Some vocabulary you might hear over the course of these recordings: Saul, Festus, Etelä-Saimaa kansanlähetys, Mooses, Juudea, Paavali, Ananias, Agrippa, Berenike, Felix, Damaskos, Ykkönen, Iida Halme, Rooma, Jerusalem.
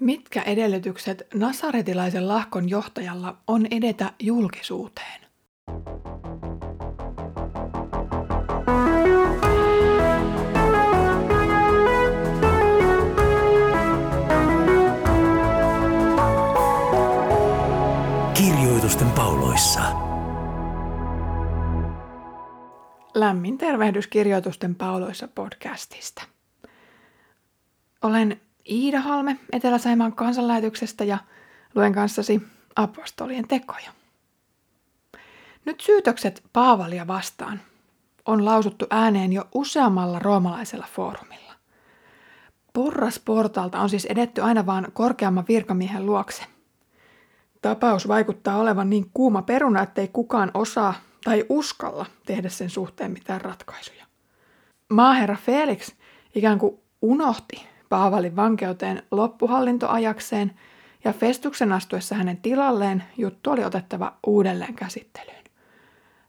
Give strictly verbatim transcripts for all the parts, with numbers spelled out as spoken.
Mitkä edellytykset nasaretilaisen lahkon johtajalla on edetä julkisuuteen? Kirjoitusten pauloissa. Lämmin tervehdys Kirjoitusten pauloissa -podcastista. Olen Iida Halme Etelä-Saimaan kansanlähetyksestä ja luen kanssasi apostolien tekoja. Nyt syytökset Paavalia vastaan on lausuttu ääneen jo useammalla roomalaisella foorumilla. Porrasportaalta on siis edetty aina vaan korkeamman virkamiehen luokse. Tapaus vaikuttaa olevan niin kuuma peruna, ettei kukaan osaa tai uskalla tehdä sen suhteen mitään ratkaisuja. Maaherra Felix ikään kuin unohti Paavalin vankeuteen loppuhallintoajakseen, ja Festuksen astuessa hänen tilalleen juttu oli otettava uudelleen käsittelyyn.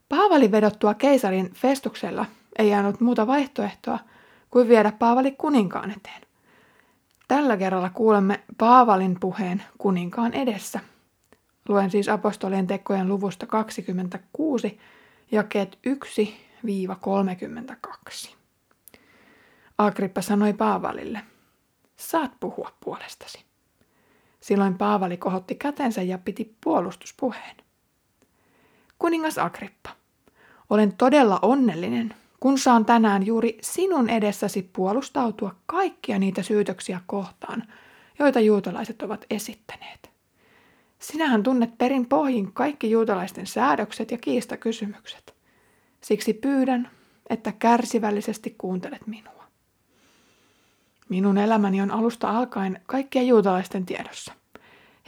Paavalin vedottua keisarin Festuksella ei jäänyt muuta vaihtoehtoa kuin viedä Paavali kuninkaan eteen. Tällä kerralla kuulemme Paavalin puheen kuninkaan edessä. Luen siis apostolien tekojen luvusta kaksikymmentäkuusi, jakeet yksi kolmekymmentäkaksi. Agrippa sanoi Paavalille: "Saat puhua puolestasi." Silloin Paavali kohotti kätensä ja piti puolustuspuheen. "Kuningas Agrippa, olen todella onnellinen, kun saan tänään juuri sinun edessäsi puolustautua kaikkia niitä syytöksiä kohtaan, joita juutalaiset ovat esittäneet. Sinähän tunnet perin pohjin kaikki juutalaisten säädökset ja kiistakysymykset. Siksi pyydän, että kärsivällisesti kuuntelet minua. Minun elämäni on alusta alkaen kaikkien juutalaisten tiedossa.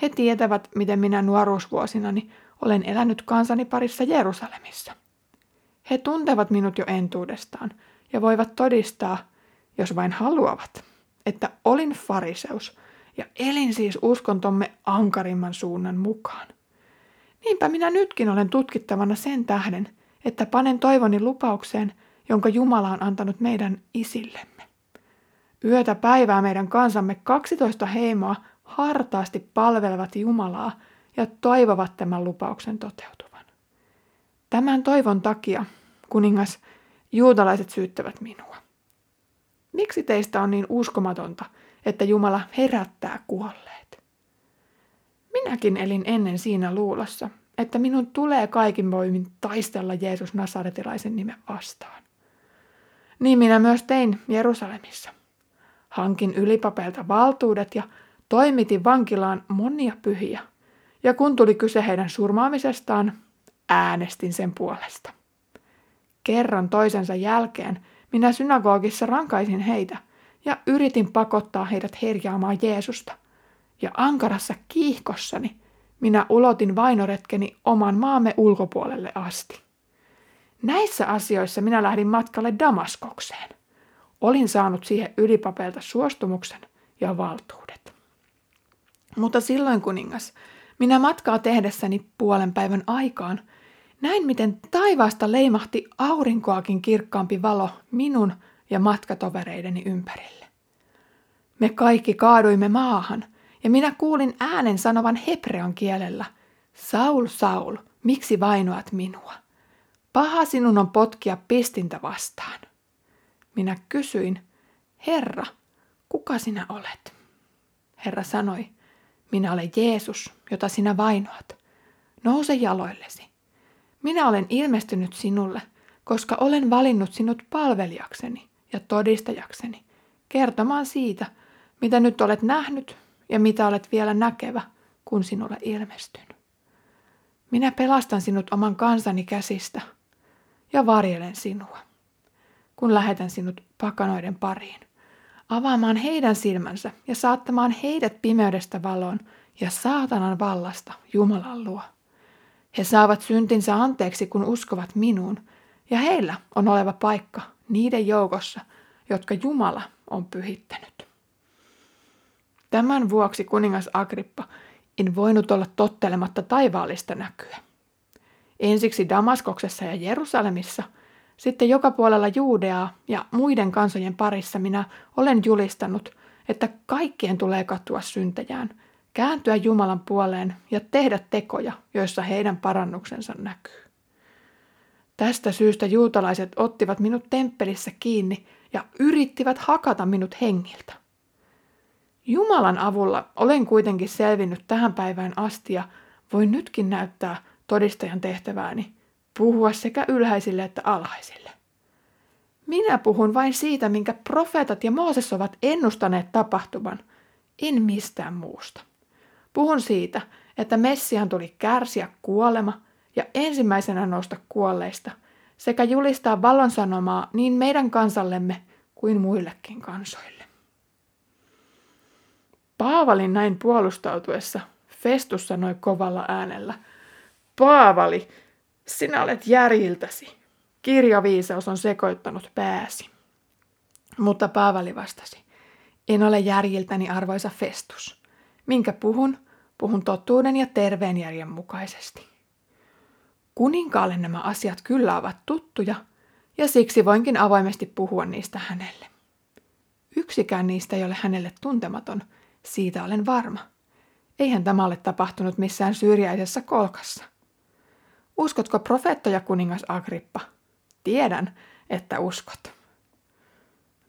He tietävät, miten minä nuoruusvuosinani olen elänyt kansani parissa Jerusalemissa. He tuntevat minut jo entuudestaan ja voivat todistaa, jos vain haluavat, että olin fariseus ja elin siis uskontomme ankarimman suunnan mukaan. Niinpä minä nytkin olen tutkittavana sen tähden, että panen toivoni lupaukseen, jonka Jumala on antanut meidän isillemme. Yötä päivää meidän kansamme kaksitoista heimoa hartaasti palvelevat Jumalaa ja toivovat tämän lupauksen toteutuvan. Tämän toivon takia, kuningas, juutalaiset syyttävät minua. Miksi teistä on niin uskomatonta, että Jumala herättää kuolleet? Minäkin elin ennen siinä luulossa, että minun tulee kaikin voimin taistella Jeesus Nasaretilaisen nimen vastaan. Niin minä myös tein Jerusalemissa. Hankin ylipapeilta valtuudet ja toimitin vankilaan monia pyhiä, ja kun tuli kyse heidän surmaamisestaan, äänestin sen puolesta. Kerran toisensa jälkeen minä synagogissa rankaisin heitä ja yritin pakottaa heidät herjaamaan Jeesusta, ja ankarassa kiihkossani minä ulotin vainoretkeni oman maamme ulkopuolelle asti. Näissä asioissa minä lähdin matkalle Damaskokseen. Olin saanut siihen ylipapeilta suostumuksen ja valtuudet. Mutta silloin, kuningas, minä matkaa tehdessäni puolen päivän aikaan näin, miten taivaasta leimahti aurinkoakin kirkkaampi valo minun ja matkatovereideni ympärille. Me kaikki kaaduimme maahan, ja minä kuulin äänen sanovan hebrean kielellä: "Saul, Saul, miksi vainoat minua? Paha sinun on potkia pistintä vastaan." Minä kysyin: "Herra, kuka sinä olet?" Herra sanoi: "Minä olen Jeesus, jota sinä vainoat. Nouse jaloillesi. Minä olen ilmestynyt sinulle, koska olen valinnut sinut palvelijakseni ja todistajakseni, kertomaan siitä, mitä nyt olet nähnyt ja mitä olet vielä näkevä, kun sinulle ilmestyn. Minä pelastan sinut oman kansani käsistä ja varjelen sinua, kun lähetän sinut pakanoiden pariin, avaamaan heidän silmänsä ja saattamaan heidät pimeydestä valoon ja saatanan vallasta Jumalan luo. He saavat syntinsä anteeksi, kun uskovat minuun, ja heillä on oleva paikka niiden joukossa, jotka Jumala on pyhittänyt." Tämän vuoksi, kuningas Agrippa, en voinut olla tottelematta taivaallista näkyä. Ensiksi Damaskoksessa ja Jerusalemissa, sitten joka puolella Juudeaa ja muiden kansojen parissa minä olen julistanut, että kaikkien tulee katua syntejään, kääntyä Jumalan puoleen ja tehdä tekoja, joissa heidän parannuksensa näkyy. Tästä syystä juutalaiset ottivat minut temppelissä kiinni ja yrittivät hakata minut hengiltä. Jumalan avulla olen kuitenkin selvinnyt tähän päivään asti ja voin nytkin näyttää todistajan tehtävääni, puhua sekä ylhäisille että alhaisille. Minä puhun vain siitä, minkä profeetat ja Mooses ovat ennustaneet tapahtuvan, en mistään muusta. Puhun siitä, että Messian tuli kärsiä kuolema ja ensimmäisenä nousta kuolleista sekä julistaa valonsanomaa niin meidän kansallemme kuin muillekin kansoille. Paavalin näin puolustautuessa Festus sanoi kovalla äänellä, Paavali, sinä olet järjiltäsi. Kirjaviisaus on sekoittanut pääsi. Mutta Paavali vastasi, en ole järjiltäni arvoisa Festus. Minkä puhun? Puhun totuuden ja terveen järjen mukaisesti. Kuninkaalle nämä asiat kyllä ovat tuttuja, ja siksi voinkin avoimesti puhua niistä hänelle. Yksikään niistä ei ole hänelle tuntematon, siitä olen varma. Eihän tämä ole tapahtunut missään syrjäisessä kolkassa. Uskotko profeettoja, kuningas Agrippa? Tiedän, että uskot.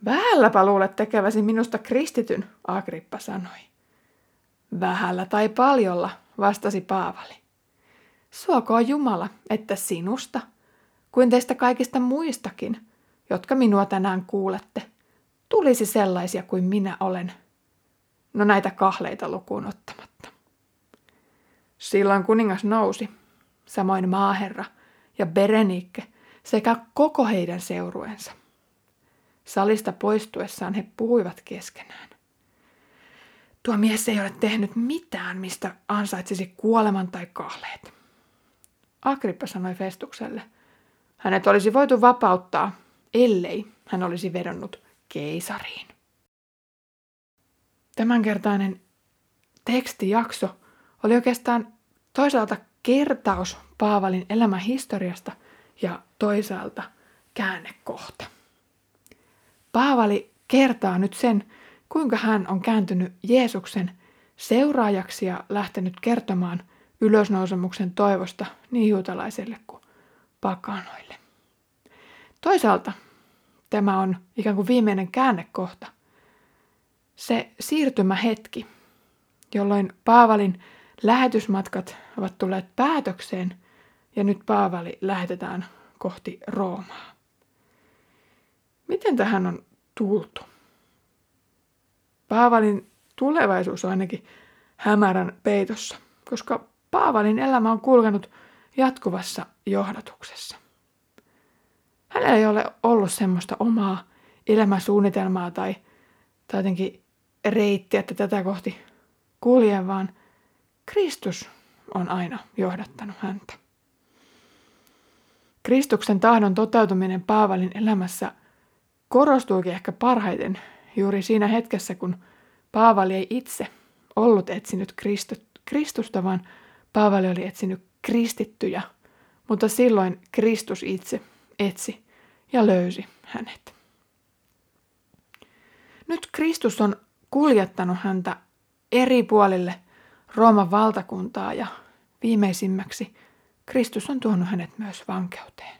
Vähälläpä luulet tekeväsi minusta kristityn, Agrippa sanoi. Vähällä tai paljolla, vastasi Paavali. Suokoon Jumala, että sinusta, kuin teistä kaikista muistakin, jotka minua tänään kuulette, tulisi sellaisia kuin minä olen. No näitä kahleita lukuun ottamatta. Silloin kuningas nousi, samoin maaherra ja Berenike sekä koko heidän seurueensa. Salista poistuessaan he puhuivat keskenään. Tuo mies ei ole tehnyt mitään, mistä ansaitsisi kuoleman tai kahleet. Agrippa sanoi Festukselle, hänet olisi voitu vapauttaa, ellei hän olisi vedonnut keisariin. Tämänkertainen tekstijakso oli oikeastaan toisaalta kertaus Paavalin elämän historiasta ja toisaalta käännekohta. Paavali kertaa nyt sen, kuinka hän on kääntynyt Jeesuksen seuraajaksi ja lähtenyt kertomaan ylösnousemuksen toivosta niin juutalaisille kuin pakanoille. Toisaalta tämä on ikään kuin viimeinen käännekohta. Se siirtymähetki, jolloin Paavalin lähetysmatkat ovat tulleet päätökseen ja nyt Paavali lähetetään kohti Roomaa. Miten tähän on tultu? Paavalin tulevaisuus on ainakin hämärän peitossa, koska Paavalin elämä on kulkenut jatkuvassa johdatuksessa. Hänellä ei ole ollut semmoista omaa elämäsuunnitelmaa tai, tai jotenkin reittiä, että tätä kohti kuljen, vaan Kristus on aina johdattanut häntä. Kristuksen tahdon toteutuminen Paavalin elämässä korostuukin ehkä parhaiten juuri siinä hetkessä, kun Paavali ei itse ollut etsinyt Kristusta, vaan Paavali oli etsinyt kristittyjä, mutta silloin Kristus itse etsi ja löysi hänet. Nyt Kristus on kuljettanut häntä eri puolille Rooman valtakuntaa ja viimeisimmäksi Kristus on tuonut hänet myös vankeuteen.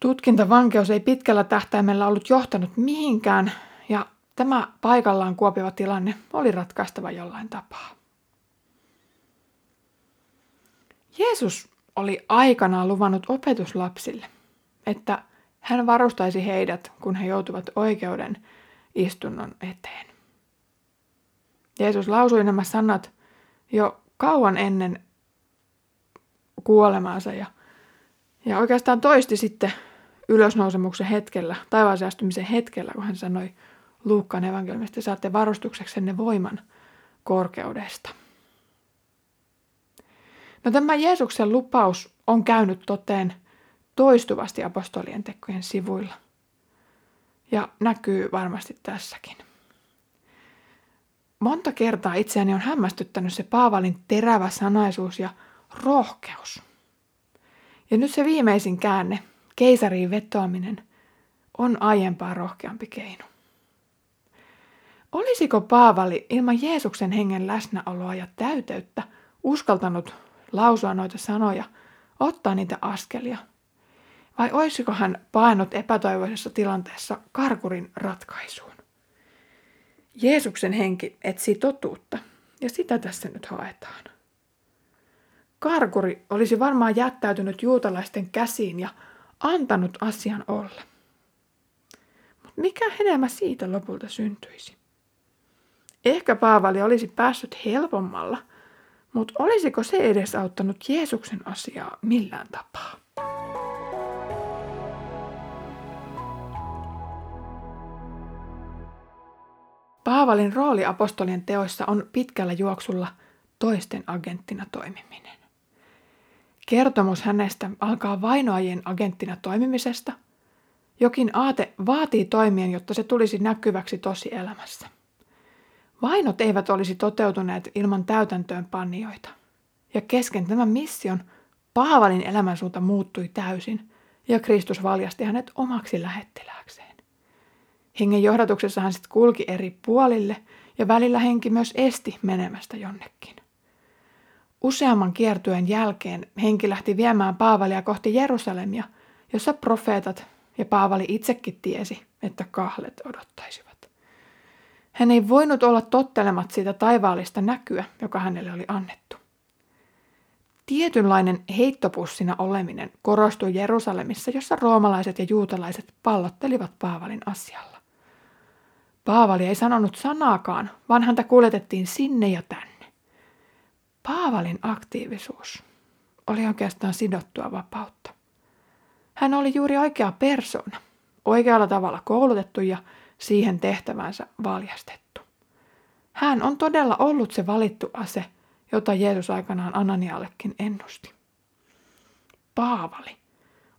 Tutkintavankeus ei pitkällä tähtäimellä ollut johtanut mihinkään ja tämä paikallaan kuopiva tilanne oli ratkaistava jollain tapaa. Jeesus oli aikanaan luvannut opetuslapsille, että hän varustaisi heidät, kun he joutuvat oikeuden istunnon eteen. Jeesus lausui nämä sanat jo kauan ennen kuolemaansa ja, ja oikeastaan toisti sitten ylösnousemuksen hetkellä, taivaaseen astumisen hetkellä, kun hän sanoi Luukkaan evankeliumista, saatte varustukseksenne voiman korkeudesta. No tämä Jeesuksen lupaus on käynyt toteen toistuvasti apostolien tekojen sivuilla ja näkyy varmasti tässäkin. Monta kertaa itseäni on hämmästyttänyt se Paavalin terävä sanaisuus ja rohkeus. Ja nyt se viimeisin käänne, keisariin vetoaminen, on aiempaa rohkeampi keino. Olisiko Paavali ilman Jeesuksen hengen läsnäoloa ja täyteyttä uskaltanut lausua noita sanoja, ottaa niitä askelia? Vai olisiko hän paennut epätoivoisessa tilanteessa karkurin ratkaisuun? Jeesuksen henki etsii totuutta, ja sitä tässä nyt haetaan. Karkuri olisi varmaan jättäytynyt juutalaisten käsiin ja antanut asian olla. Mutta mikä hedelmä siitä lopulta syntyisi? Ehkä Paavali olisi päässyt helpommalla, mutta olisiko se edesauttanut Jeesuksen asiaa millään tapaa? Paavalin rooli apostolien teoissa on pitkällä juoksulla toisten agenttina toimiminen. Kertomus hänestä alkaa vainoajien agenttina toimimisesta. Jokin aate vaatii toimien, jotta se tulisi näkyväksi tosielämässä. Vainot eivät olisi toteutuneet ilman täytäntöönpanijoita. Ja kesken tämän mission Paavalin elämänsuunta muuttui täysin ja Kristus valjasti hänet omaksi lähettilääkseen. Hengen johdatuksessa hän sitten kulki eri puolille ja välillä henki myös esti menemästä jonnekin. Useamman kiertueen jälkeen henki lähti viemään Paavalia kohti Jerusalemia, jossa profeetat ja Paavali itsekin tiesi, että kahlet odottaisivat. Hän ei voinut olla tottelematta siitä taivaallista näkyä, joka hänelle oli annettu. Tietynlainen heittopussina oleminen korostui Jerusalemissa, jossa roomalaiset ja juutalaiset pallottelivat Paavalin asialla. Paavali ei sanonut sanaakaan, vaan häntä kuljetettiin sinne ja tänne. Paavalin aktiivisuus oli oikeastaan sidottua vapautta. Hän oli juuri oikea persoona, oikealla tavalla koulutettu ja siihen tehtävänsä valjastettu. Hän on todella ollut se valittu ase, jota Jeesus aikanaan Ananiallekin ennusti. Paavali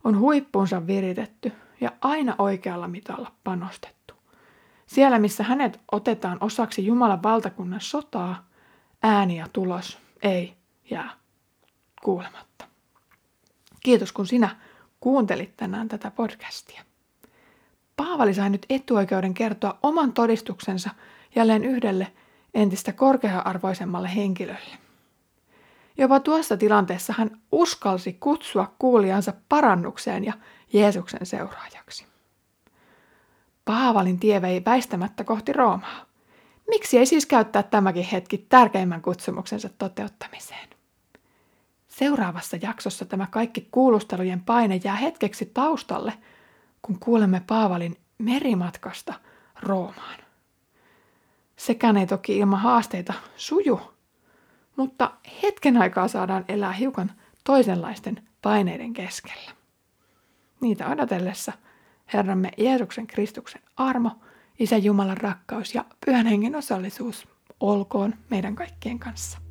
on huippuunsa viritetty ja aina oikealla mitalla panostettu. Siellä, missä hänet otetaan osaksi Jumalan valtakunnan sotaa, ääni ja tulos ei jää kuulematta. Kiitos, kun sinä kuuntelit tänään tätä podcastia. Paavali sai nyt etuoikeuden kertoa oman todistuksensa jälleen yhdelle entistä korkea-arvoisemmalle henkilölle. Jopa tuossa tilanteessa hän uskalsi kutsua kuulijansa parannukseen ja Jeesuksen seuraajaksi. Paavalin tie vei väistämättä kohti Roomaa. Miksi ei siis käyttää tämäkin hetki tärkeimmän kutsumuksensa toteuttamiseen? Seuraavassa jaksossa tämä kaikki kuulustelujen paine jää hetkeksi taustalle, kun kuulemme Paavalin merimatkasta Roomaan. Sekään ei toki ilman haasteita suju, mutta hetken aikaa saadaan elää hiukan toisenlaisten paineiden keskellä. Niitä odotellessa Herramme Jeesuksen Kristuksen armo, Isä Jumalan rakkaus ja Pyhän Hengen osallisuus olkoon meidän kaikkien kanssa.